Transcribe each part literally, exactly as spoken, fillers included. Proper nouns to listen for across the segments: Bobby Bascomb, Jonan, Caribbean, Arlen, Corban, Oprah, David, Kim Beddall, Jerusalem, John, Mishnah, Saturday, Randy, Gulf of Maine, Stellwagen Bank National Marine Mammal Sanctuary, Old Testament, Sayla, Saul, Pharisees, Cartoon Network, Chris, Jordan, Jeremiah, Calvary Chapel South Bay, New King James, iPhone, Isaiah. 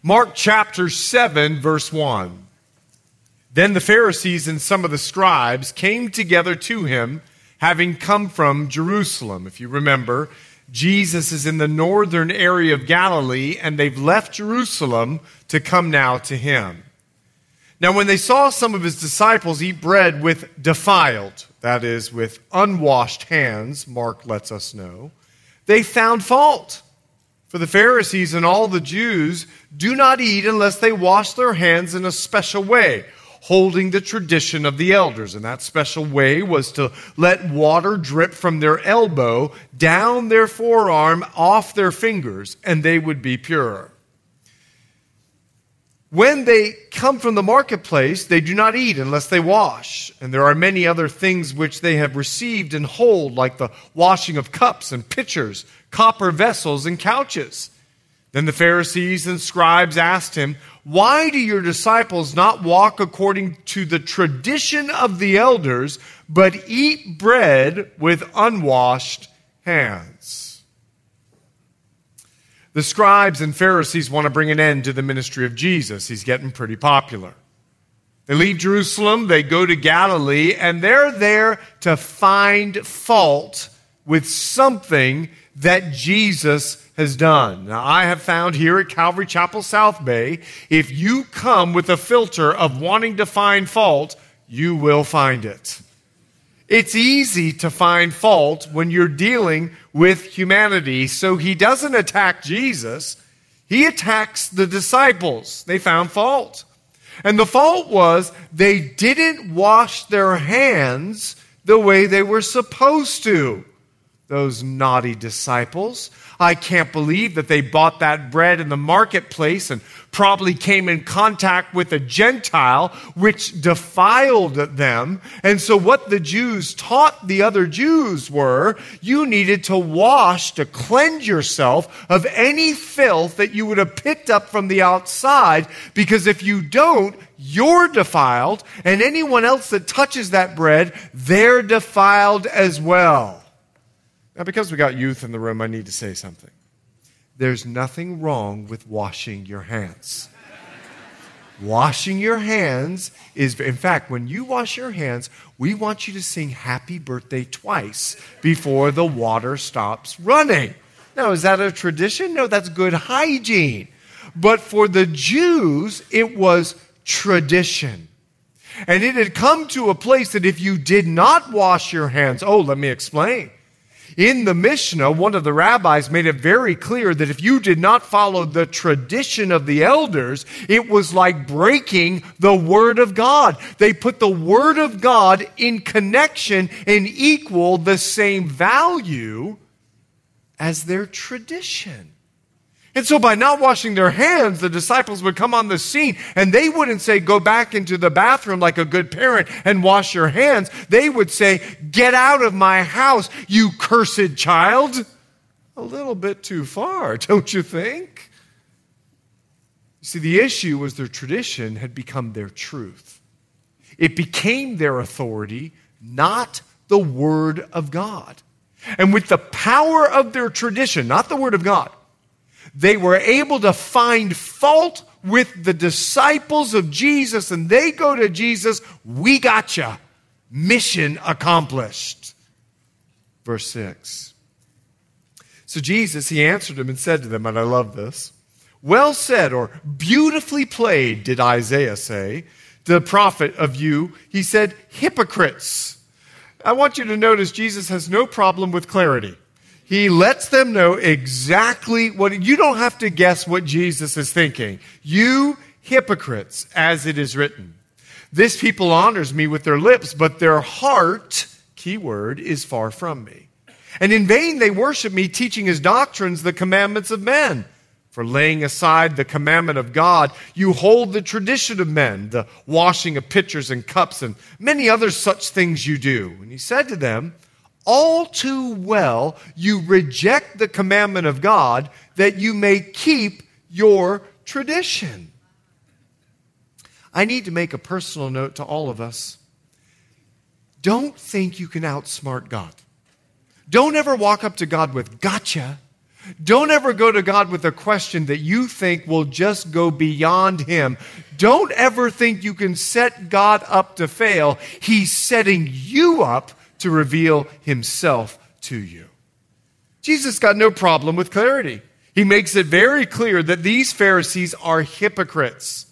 Mark chapter seven, verse one. Then the Pharisees and some of the scribes came together to him, having come from Jerusalem. If you remember, Jesus is in the northern area of Galilee, and they've left Jerusalem to come now to him. Now, when they saw some of his disciples eat bread with defiled, that is, with unwashed hands, Mark lets us know, they found fault. For the Pharisees and all the Jews do not eat unless they wash their hands in a special way, holding the tradition of the elders. And that special way was to let water drip from their elbow down their forearm, off their fingers, and they would be pure. When they come from the marketplace, they do not eat unless they wash. And there are many other things which they have received and hold, like the washing of cups and pitchers, copper vessels and couches. Then the Pharisees and scribes asked him, "Why do your disciples not walk according to the tradition of the elders, but eat bread with unwashed hands?" The scribes and Pharisees want to bring an end to the ministry of Jesus. He's getting pretty popular. They leave Jerusalem, they go to Galilee, and they're there to find fault with something that Jesus has done. Now, I have found here at Calvary Chapel South Bay, if you come with a filter of wanting to find fault, you will find it. It's easy to find fault when you're dealing with humanity. So he doesn't attack Jesus. He attacks the disciples. They found fault. And the fault was they didn't wash their hands the way they were supposed to. Those naughty disciples. I can't believe that they bought that bread in the marketplace and probably came in contact with a Gentile, which defiled them. And so what the Jews taught the other Jews were, you needed to wash, to cleanse yourself of any filth that you would have picked up from the outside, because if you don't, you're defiled, and anyone else that touches that bread, they're defiled as well. Now, because we got youth in the room, I need to say something. There's nothing wrong with washing your hands. Washing your hands is, in fact, when you wash your hands, we want you to sing happy birthday twice before the water stops running. Now, is that a tradition? No, that's good hygiene. But for the Jews, it was tradition. And it had come to a place that if you did not wash your hands, oh, let me explain. In the Mishnah, one of the rabbis made it very clear that if you did not follow the tradition of the elders, it was like breaking the Word of God. They put the Word of God in connection and equal the same value as their tradition. And so by not washing their hands, the disciples would come on the scene, and they wouldn't say, go back into the bathroom like a good parent and wash your hands. They would say, get out of my house, you cursed child. A little bit too far, don't you think? You see, the issue was their tradition had become their truth. It became their authority, not the Word of God. And with the power of their tradition, not the Word of God, they were able to find fault with the disciples of Jesus, and they go to Jesus, we gotcha. Mission accomplished. Verse six. So Jesus, he answered him and said to them, and I love this, well said, or beautifully played, did Isaiah say, the prophet of you. He said, hypocrites. I want you to notice Jesus has no problem with clarity. He lets them know exactly what, you don't have to guess what Jesus is thinking. You hypocrites, as it is written. This people honors me with their lips, but their heart, key word, is far from me. And in vain they worship me, teaching as doctrines the commandments of men. For laying aside the commandment of God, you hold the tradition of men, the washing of pitchers and cups, and many other such things you do. And he said to them, all too well you reject the commandment of God that you may keep your tradition. I need to make a personal note to all of us. Don't think you can outsmart God. Don't ever walk up to God with, gotcha. Don't ever go to God with a question that you think will just go beyond him. Don't ever think you can set God up to fail. He's setting you up to reveal himself to you. Jesus got no problem with clarity. He makes it very clear that these Pharisees are hypocrites,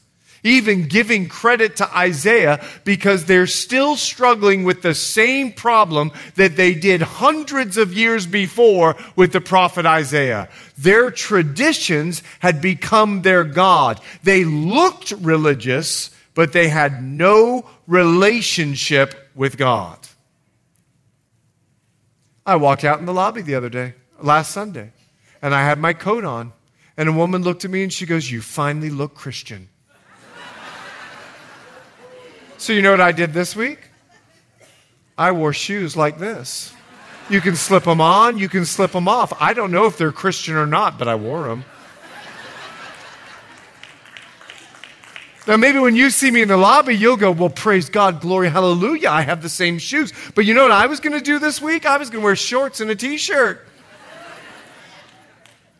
even giving credit to Isaiah because they're still struggling with the same problem that they did hundreds of years before with the prophet Isaiah. Their traditions had become their God. They looked religious, but they had no relationship with God. I walked out in the lobby the other day, last Sunday, and I had my coat on, and a woman looked at me and she goes, you finally look Christian. So you know what I did this week? I wore shoes like this. You can slip them on, you can slip them off. I don't know if they're Christian or not, but I wore them. Now maybe when you see me in the lobby, you'll go, well, praise God, glory, hallelujah, I have the same shoes. But you know what I was going to do this week? I was going to wear shorts and a t-shirt.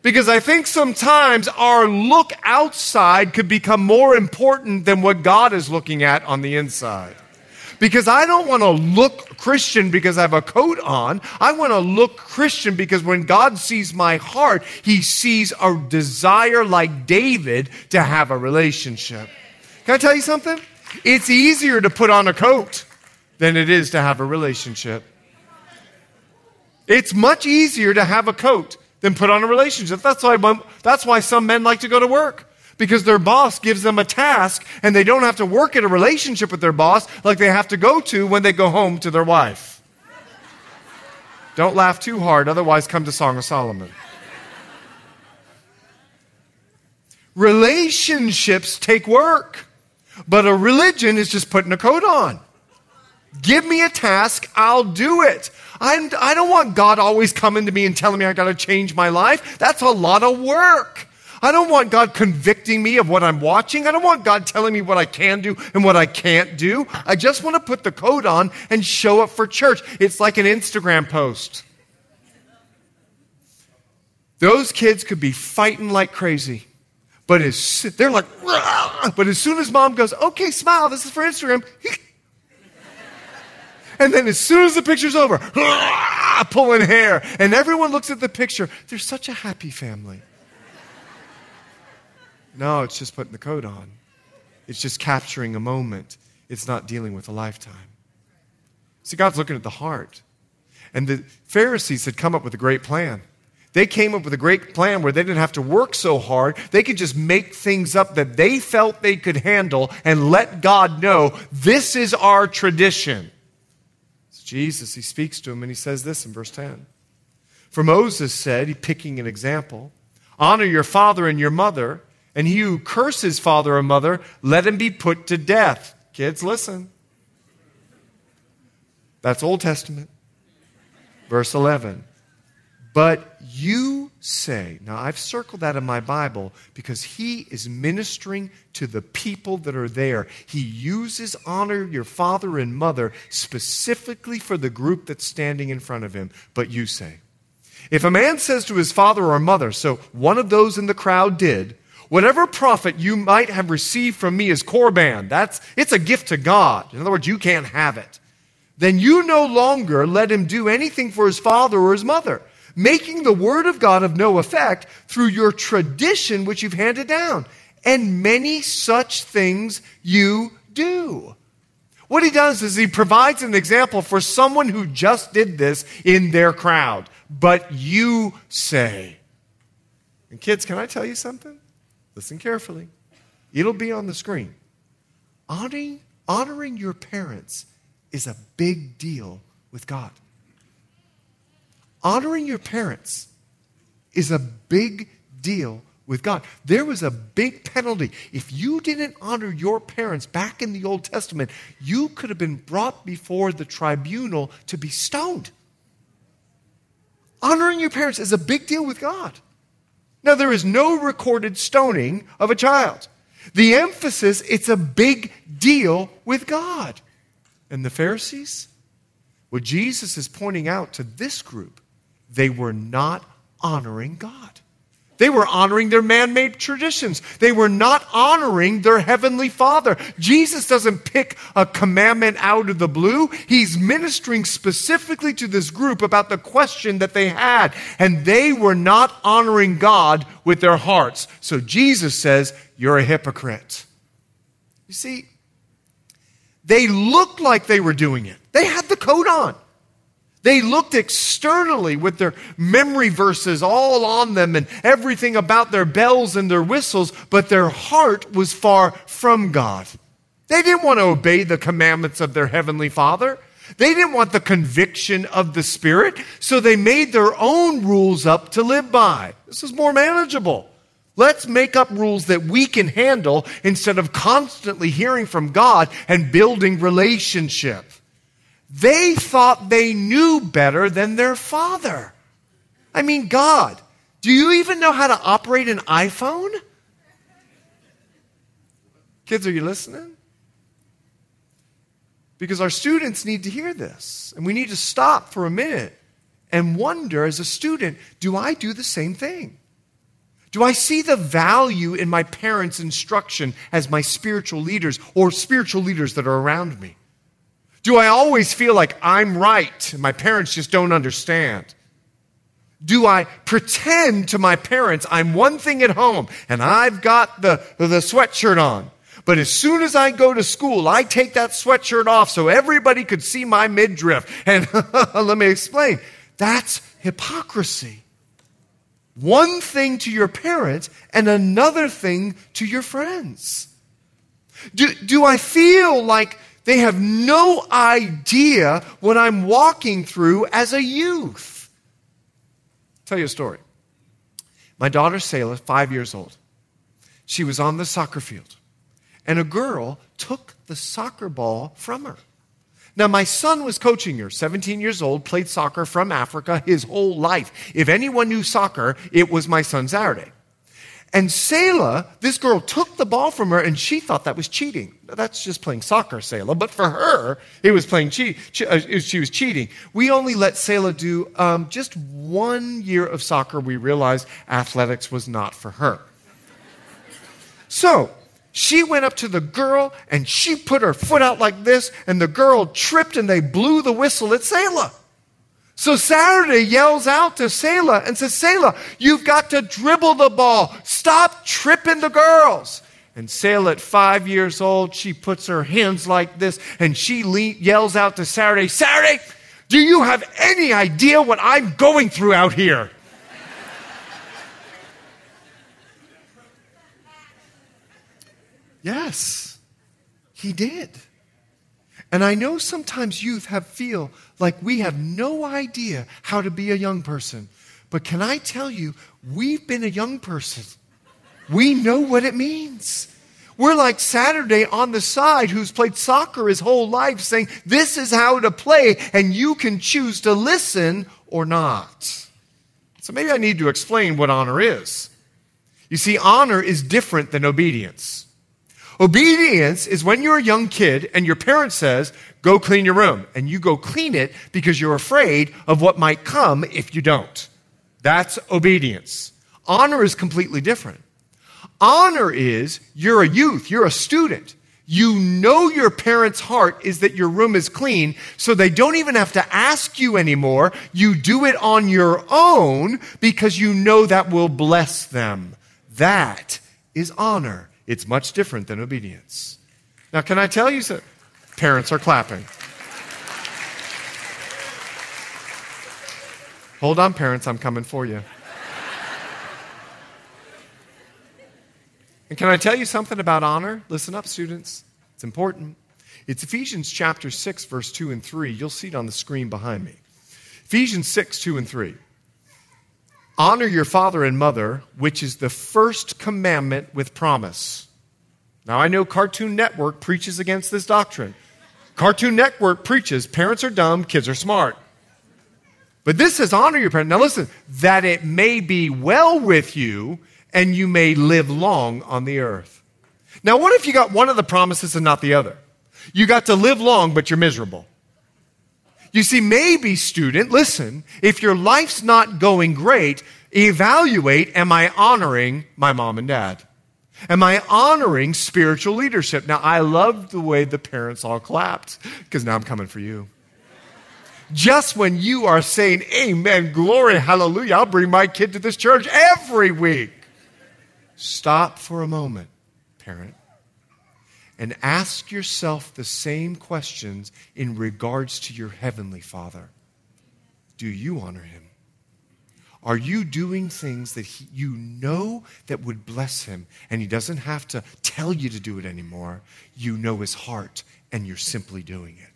Because I think sometimes our look outside could become more important than what God is looking at on the inside. Because I don't want to look Christian because I have a coat on. I want to look Christian because when God sees my heart, he sees a desire like David to have a relationship. Can I tell you something? It's easier to put on a coat than it is to have a relationship. It's much easier to have a coat than put on a relationship. That's why, that's why some men like to go to work, because their boss gives them a task and they don't have to work at a relationship with their boss like they have to go to when they go home to their wife. Don't laugh too hard, otherwise come to Song of Solomon. Relationships take work, but a religion is just putting a coat on. Give me a task, I'll do it. I'm, I don't want God always coming to me and telling me I got to change my life. That's a lot of work. I don't want God convicting me of what I'm watching. I don't want God telling me what I can do and what I can't do. I just want to put the coat on and show up for church. It's like an Instagram post. Those kids could be fighting like crazy. But as, they're like, Rah! But as soon as mom goes, okay, smile, this is for Instagram, and then as soon as the picture's over, pulling hair. And everyone looks at the picture. They're such a happy family. No, it's just putting the coat on. It's just capturing a moment. It's not dealing with a lifetime. See, God's looking at the heart. And the Pharisees had come up with a great plan. They came up with a great plan where they didn't have to work so hard. They could just make things up that they felt they could handle and let God know, this is our tradition. Jesus, he speaks to him, and he says this in verse ten. For Moses said, he picking an example, honor your father and your mother, and he who curses father or mother, let him be put to death. Kids, listen. That's Old Testament. Verse eleven. But you say, now I've circled that in my Bible because he is ministering to the people that are there. He uses honor your father and mother specifically for the group that's standing in front of him. But you say, if a man says to his father or mother, so one of those in the crowd did, whatever profit you might have received from me is Corban. That's, it's a gift to God. In other words, you can't have it. Then you no longer let him do anything for his father or his mother, making the word of God of no effect through your tradition which you've handed down. And many such things you do. What he does is he provides an example for someone who just did this in their crowd. But you say. And kids, can I tell you something? Listen carefully. It'll be on the screen. Honoring, honoring your parents is a big deal with God. Honoring your parents is a big deal with God. There was a big penalty. If you didn't honor your parents back in the Old Testament, you could have been brought before the tribunal to be stoned. Honoring your parents is a big deal with God. Now, there is no recorded stoning of a child. The emphasis, it's a big deal with God. And the Pharisees? What Jesus is pointing out to this group, they were not honoring God. They were honoring their man-made traditions. They were not honoring their heavenly Father. Jesus doesn't pick a commandment out of the blue. He's ministering specifically to this group about the question that they had, and they were not honoring God with their hearts. So Jesus says, "You're a hypocrite." You see, they looked like they were doing it. They had the coat on. They looked externally with their memory verses all on them and everything about their bells and their whistles, but their heart was far from God. They didn't want to obey the commandments of their heavenly Father. They didn't want the conviction of the Spirit, so they made their own rules up to live by. This is more manageable. Let's make up rules that we can handle instead of constantly hearing from God and building relationship. They thought they knew better than their Father. I mean, God, do you even know how to operate an iPhone? Kids, are you listening? Because our students need to hear this. And we need to stop for a minute and wonder as a student, do I do the same thing? Do I see the value in my parents' instruction as my spiritual leaders or spiritual leaders that are around me? Do I always feel like I'm right and my parents just don't understand? Do I pretend to my parents I'm one thing at home and I've got the, the sweatshirt on, but as soon as I go to school, I take that sweatshirt off so everybody could see my midriff? And let me explain. That's hypocrisy. One thing to your parents and another thing to your friends. Do, do I feel like they have no idea what I'm walking through as a youth? I'll tell you a story. My daughter, Sayla, five years old, she was on the soccer field, and a girl took the soccer ball from her. Now, my son was coaching her, seventeen years old, played soccer from Africa his whole life. If anyone knew soccer, it was my son, Saturday. And Sayla, this girl took the ball from her, and she thought that was cheating. That's just playing soccer, Sayla. But for her, it was playing cheat. She, uh, she was cheating. We only let Sayla do um, just one year of soccer. We realized athletics was not for her. So she went up to the girl, and she put her foot out like this, and the girl tripped, and they blew the whistle at Sayla. So Saturday yells out to Sayla and says, "Sayla, you've got to dribble the ball. Stop tripping the girls." And Sayla, at five years old, she puts her hands like this, and she le- yells out to Saturday, "Saturday, do you have any idea what I'm going through out here?" Yes, he did. And I know sometimes youth have feel like we have no idea how to be a young person. But can I tell you, we've been a young person. We know what it means. We're like Saturday on the side who's played soccer his whole life saying, this is how to play, and you can choose to listen or not. So maybe I need to explain what honor is. You see, honor is different than obedience. Obedience is when you're a young kid and your parent says, go clean your room. And you go clean it because you're afraid of what might come if you don't. That's obedience. Honor is completely different. Honor is you're a youth, you're a student. You know your parents' heart is that your room is clean, so they don't even have to ask you anymore. You do it on your own because you know that will bless them. That is honor. It's much different than obedience. Now, can I tell you something? Parents are clapping. Hold on, parents, I'm coming for you. And can I tell you something about honor? Listen up, students. It's important. It's Ephesians chapter six, verse two and three. You'll see it on the screen behind me. Ephesians six, two and three. Honor your father and mother, which is the first commandment with promise. Now, I know Cartoon Network preaches against this doctrine. Cartoon Network preaches parents are dumb, kids are smart. But this says honor your parents. Now, listen, that it may be well with you and you may live long on the earth. Now, what if you got one of the promises and not the other? You got to live long, but you're miserable. You see, maybe, student, listen, if your life's not going great, evaluate, am I honoring my mom and dad? Am I honoring spiritual leadership? Now, I love the way the parents all clapped, because now I'm coming for you. Just when you are saying, amen, glory, hallelujah, I'll bring my kid to this church every week. Stop for a moment, parent, and ask yourself the same questions in regards to your heavenly Father. Do you honor him? Are you doing things that he, you know that would bless him, and he doesn't have to tell you to do it anymore? You know his heart, and you're simply doing it.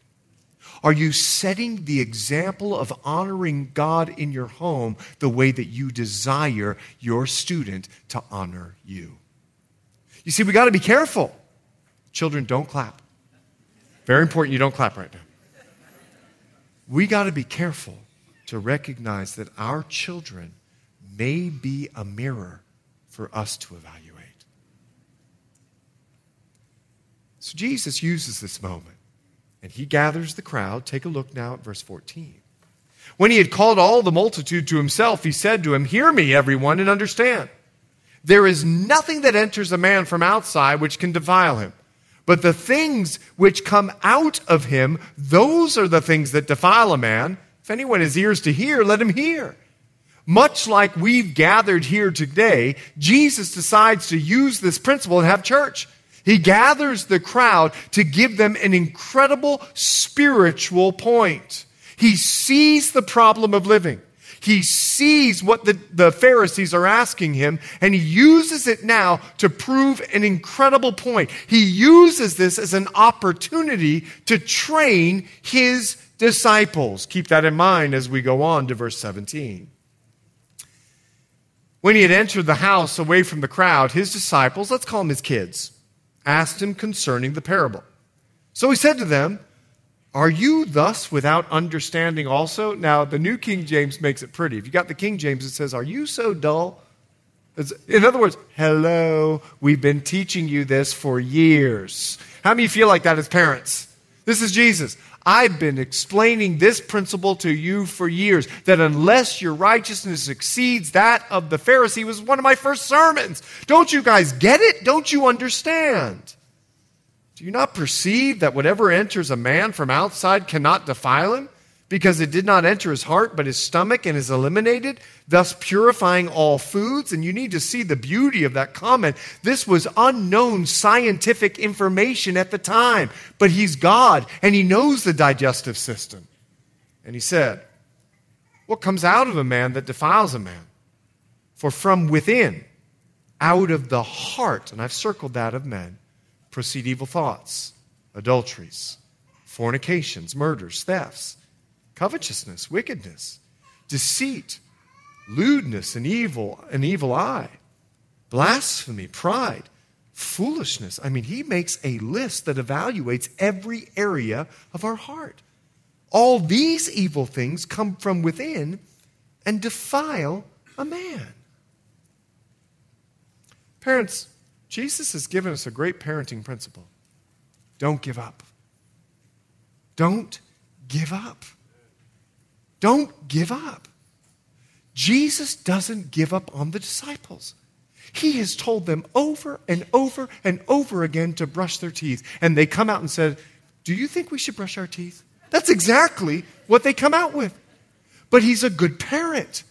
Are you setting the example of honoring God in your home the way that you desire your student to honor you? You see, we got to be careful. Children, don't clap. Very important you don't clap right now. We got to be careful to recognize that our children may be a mirror for us to evaluate. So Jesus uses this moment, and he gathers the crowd. Take a look now at verse fourteen. When he had called all the multitude to himself, he said to him, "Hear me, everyone, and understand. There is nothing that enters a man from outside which can defile him. But the things which come out of him, those are the things that defile a man. If anyone has ears to hear, let him hear." Much like we've gathered here today, Jesus decides to use this principle and have church. He gathers the crowd to give them an incredible spiritual point. He sees the problem of living. He sees what the, the Pharisees are asking him, and he uses it now to prove an incredible point. He uses this as an opportunity to train his disciples. Keep that in mind as we go on to verse seventeen. When he had entered the house away from the crowd, his disciples, let's call them his kids, asked him concerning the parable. So he said to them, "Are you thus without understanding also?" Now, the New King James makes it pretty. If you got the King James, it says, "Are you so dull?" It's, in other words, hello, we've been teaching you this for years. How many feel like that as parents? This is Jesus. I've been explaining this principle to you for years, that unless your righteousness exceeds that of the Pharisee, was one of my first sermons. Don't you guys get it? Don't you understand? Do you not perceive that whatever enters a man from outside cannot defile him, because it did not enter his heart but his stomach and is eliminated, thus purifying all foods?" And you need to see the beauty of that comment. This was unknown scientific information at the time, but he's God and he knows the digestive system. And he said, "What comes out of a man that defiles a man? For from within, out of the heart," and I've circled that, "of men, proceed evil thoughts, adulteries, fornications, murders, thefts, covetousness, wickedness, deceit, lewdness, an evil, an evil eye, blasphemy, pride, foolishness." I mean, he makes a list that evaluates every area of our heart. All these evil things come from within and defile a man. Parents, Jesus has given us a great parenting principle. Don't give up. Don't give up. Don't give up. Jesus doesn't give up on the disciples. He has told them over and over and over again to brush their teeth. And they come out and said, "Do you think we should brush our teeth?" That's exactly what they come out with. But he's a good parent.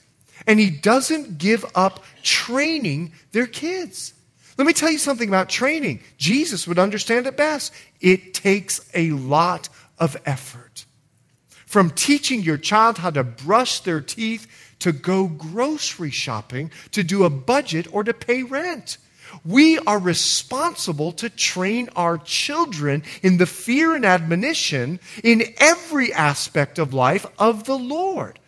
And he doesn't give up training their kids. Let me tell you something about training. Jesus would understand it best. It takes a lot of effort. From teaching your child how to brush their teeth, to go grocery shopping, to do a budget, or to pay rent. We are responsible to train our children in the fear and admonition in every aspect of life of the Lord.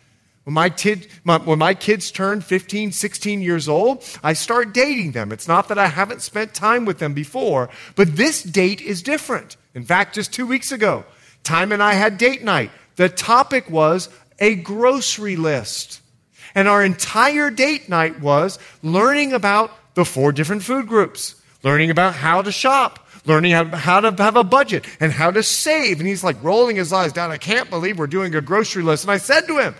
When my, tid, my, when my kids turn fifteen, sixteen years old, I start dating them. It's not that I haven't spent time with them before, but this date is different. In fact, just two weeks ago, Time and I had date night. The topic was a grocery list. And our entire date night was learning about the four different food groups, learning about how to shop, learning how to have a budget, and how to save. And he's like rolling his eyes down. I can't believe we're doing a grocery list. And I said to him,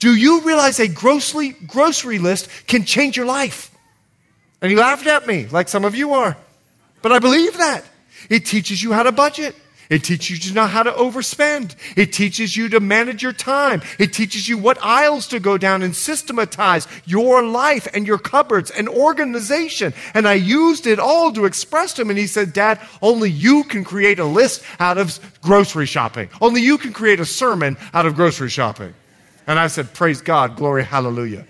do you realize a grocery, grocery list can change your life? And he laughed at me, like some of you are. But I believe that. It teaches you how to budget. It teaches you not how to overspend. It teaches you to manage your time. It teaches you what aisles to go down and systematize your life and your cupboards and organization. And I used it all to express to him. And he said, Dad, only you can create a list out of grocery shopping. Only you can create a sermon out of grocery shopping. And I said, praise God, glory, hallelujah.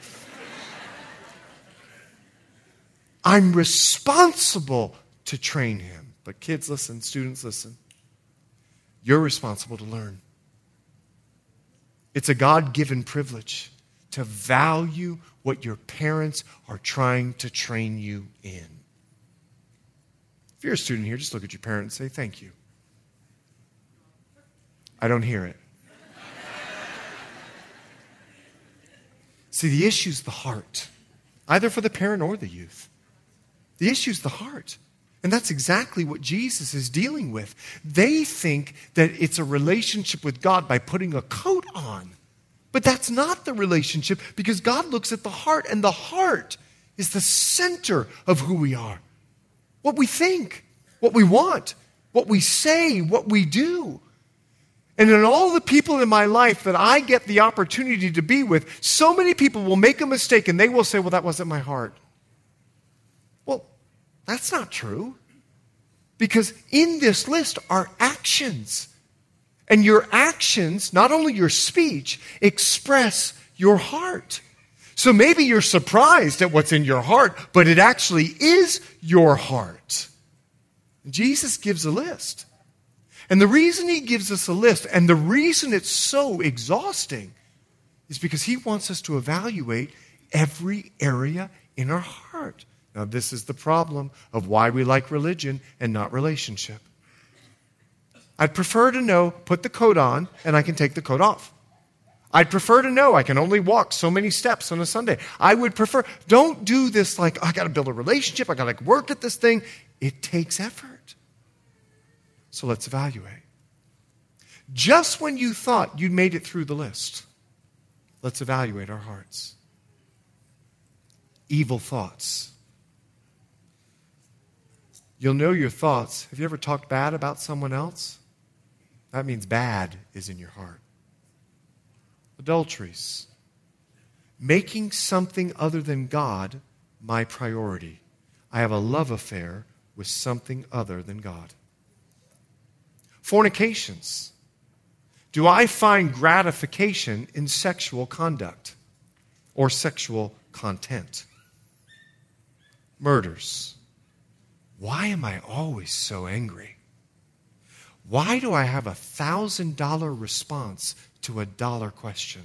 I'm responsible to train him. But kids, listen, students, listen. You're responsible to learn. It's a God-given privilege to value what your parents are trying to train you in. If you're a student here, just look at your parents and say, thank you. I don't hear it. See, the issue's the heart, either for the parent or the youth. The issue's the heart. And that's exactly what Jesus is dealing with. They think that it's a relationship with God by putting a coat on. But that's not the relationship, because God looks at the heart, and the heart is the center of who we are. What we think, what we want, what we say, what we do. And in all the people in my life that I get the opportunity to be with, so many people will make a mistake and they will say, well, that wasn't my heart. That's not true, because in this list are actions, and your actions, not only your speech, express your heart. So maybe you're surprised at what's in your heart, but it actually is your heart. Jesus gives a list, and the reason he gives us a list, and the reason it's so exhausting, is because he wants us to evaluate every area in our heart. Now, this is the problem of why we like religion and not relationship. I'd prefer to know, put the coat on, and I can take the coat off. I'd prefer to know I can only walk so many steps on a Sunday. I would prefer, don't do this like, oh, I got to build a relationship, I got to work at this thing. It takes effort. So let's evaluate. Just when you thought you'd made it through the list, let's evaluate our hearts. Evil thoughts. You'll know your thoughts. Have you ever talked bad about someone else? That means bad is in your heart. Adulteries. Making something other than God my priority. I have a love affair with something other than God. Fornications. Do I find gratification in sexual conduct or sexual content? Murders. Why am I always so angry? Why do I have a one thousand dollars response to a dollar question?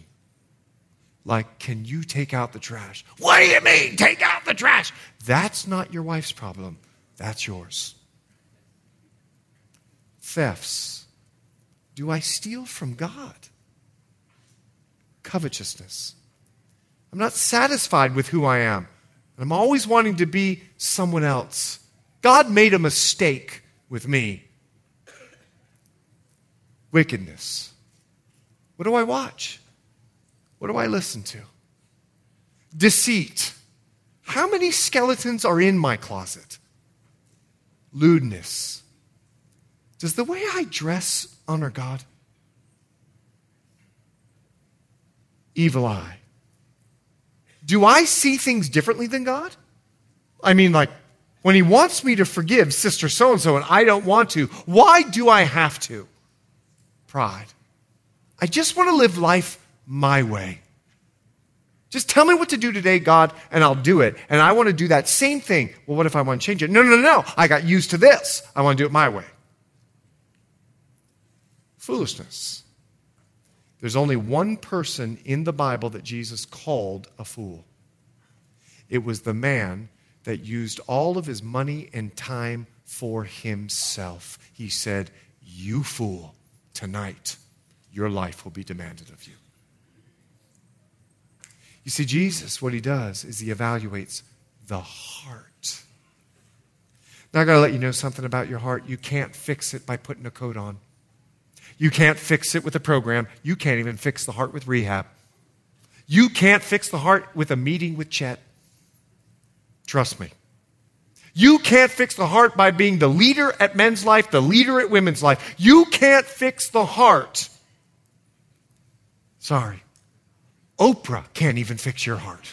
Like, can you take out the trash? What do you mean, take out the trash? That's not your wife's problem. That's yours. Thefts. Do I steal from God? Covetousness. I'm not satisfied with who I am. I'm always wanting to be someone else. God made a mistake with me. Wickedness. What do I watch? What do I listen to? Deceit. How many skeletons are in my closet? Lewdness. Does the way I dress honor God? Evil eye. Do I see things differently than God? I mean, like, when he wants me to forgive sister so-and-so and I don't want to, why do I have to? Pride. I just want to live life my way. Just tell me what to do today, God, and I'll do it. And I want to do that same thing. Well, what if I want to change it? No, no, no, no. I got used to this. I want to do it my way. Foolishness. There's only one person in the Bible that Jesus called a fool. It was the man that used all of his money and time for himself. He said, "You fool, tonight your life will be demanded of you." You see, Jesus, what he does is he evaluates the heart. Now, I've got to let you know something about your heart. You can't fix it by putting a coat on. You can't fix it with a program. You can't even fix the heart with rehab. You can't fix the heart with a meeting with Chet. Trust me. You can't fix the heart by being the leader at men's life, the leader at women's life. You can't fix the heart. Sorry. Oprah can't even fix your heart.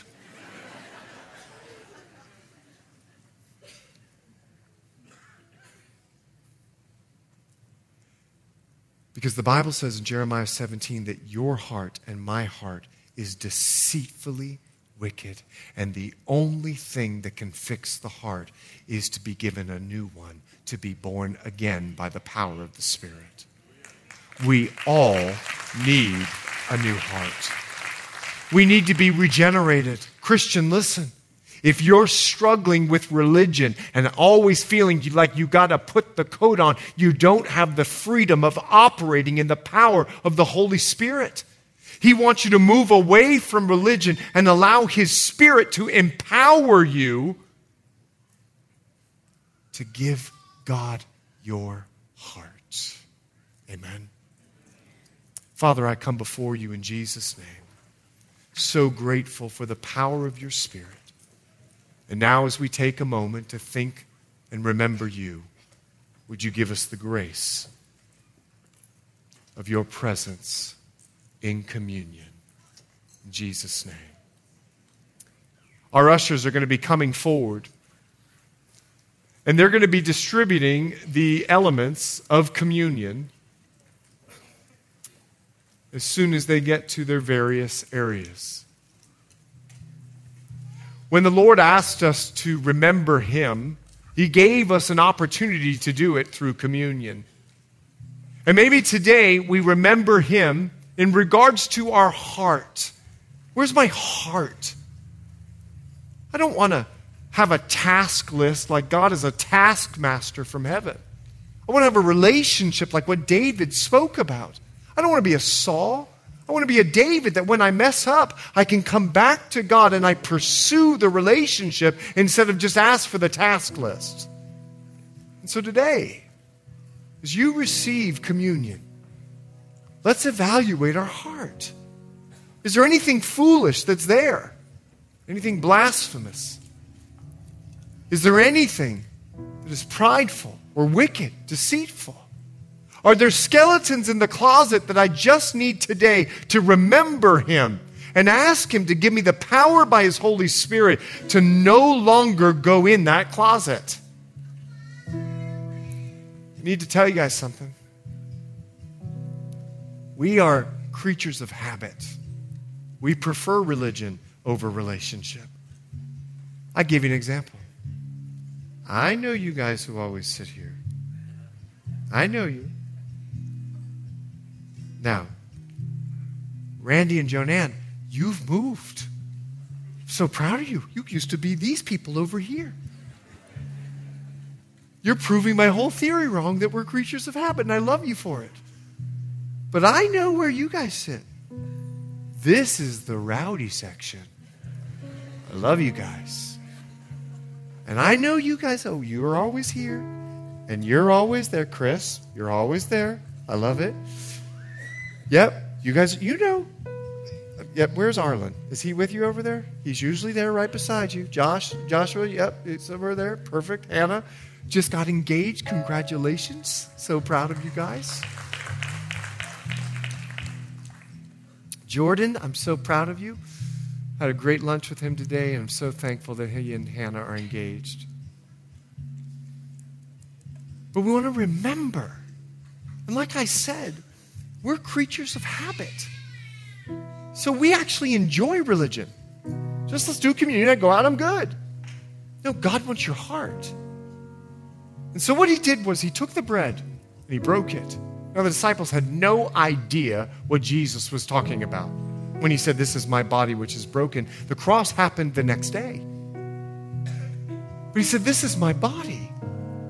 Because the Bible says in Jeremiah seventeen that your heart and my heart is deceitfully wicked, and the only thing that can fix the heart is to be given a new one, to be born again by the power of the Spirit. We all need a new heart. We need to be regenerated. Christian, listen. If you're struggling with religion and always feeling like you got to put the coat on, you don't have the freedom of operating in the power of the Holy Spirit. He wants you to move away from religion and allow His Spirit to empower you to give God your heart. Amen. Father, I come before you in Jesus' name, so grateful for the power of your Spirit. And now as we take a moment to think and remember you, would you give us the grace of your presence in communion. In Jesus' name. Our ushers are going to be coming forward, and they're going to be distributing the elements of communion as soon as they get to their various areas. When the Lord asked us to remember Him, He gave us an opportunity to do it through communion. And maybe today we remember Him in regards to our heart. Where's my heart? I don't want to have a task list like God is a taskmaster from heaven. I want to have a relationship like what David spoke about. I don't want to be a Saul. I want to be a David that when I mess up, I can come back to God and I pursue the relationship instead of just ask for the task list. And so today, as you receive communion, let's evaluate our heart. Is there anything foolish that's there? Anything blasphemous? Is there anything that is prideful or wicked, deceitful? Are there skeletons in the closet that I just need today to remember Him and ask Him to give me the power by His Holy Spirit to no longer go in that closet? I need to tell you guys something. We are creatures of habit. We prefer religion over relationship. I give you an example. I know you guys who always sit here. I know you. Now, Randy and Jonan, you've moved. I'm so proud of you. You used to be these people over here. You're proving my whole theory wrong that we're creatures of habit, and I love you for it. But I know where you guys sit. This is the rowdy section. I love you guys. And I know you guys, oh, you're always here. And you're always there, Chris. You're always there. I love it. Yep, you guys, you know. Yep, where's Arlen? Is he with you over there? He's usually there right beside you. Josh, Joshua, yep, it's over there. Perfect. Hannah just got engaged. Congratulations. So proud of you guys. Jordan, I'm so proud of you. I had a great lunch with him today, and I'm so thankful that he and Hannah are engaged. But we want to remember. And like I said, we're creatures of habit. So we actually enjoy religion. Just let's do communion. I go out, I'm good. No, God wants your heart. And so what He did was He took the bread and He broke it. Now, the disciples had no idea what Jesus was talking about when he said, "This is my body which is broken." The cross happened the next day. But he said, "This is my body."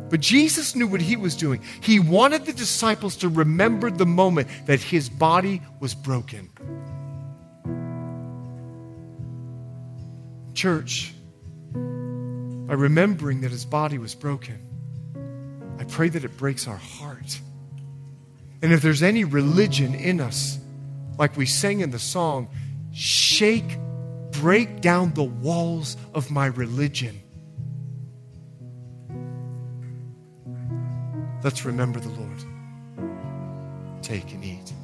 But Jesus knew what he was doing. He wanted the disciples to remember the moment that his body was broken. Church, by remembering that his body was broken, I pray that it breaks our heart. And if there's any religion in us, like we sang in the song, shake, break down the walls of my religion. Let's remember the Lord. Take and eat.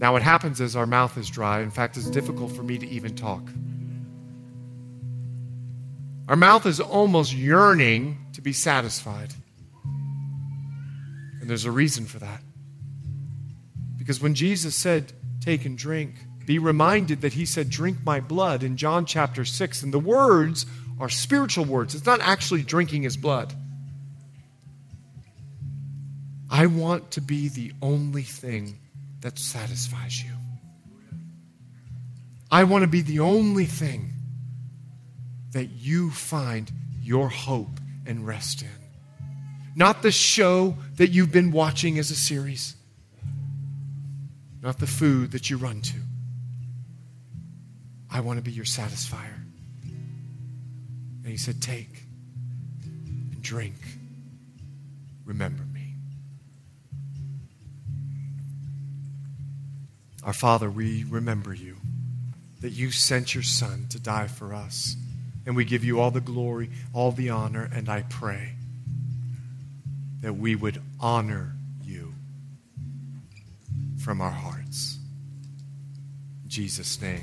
Now, what happens is our mouth is dry. In fact, it's difficult for me to even talk. Our mouth is almost yearning to be satisfied. And there's a reason for that. Because when Jesus said, "Take and drink," be reminded that he said, "Drink my blood," in John chapter six. And the words are spiritual words. It's not actually drinking his blood. I want to be the only thing that satisfies you. I want to be the only thing that you find your hope and rest in. Not the show that you've been watching as a series. Not the food that you run to. I want to be your satisfier. And he said, "Take and drink. Remember me." Our Father, we remember you, that you sent your Son to die for us. And we give you all the glory, all the honor, and I pray that we would honor you from our hearts. In Jesus' name.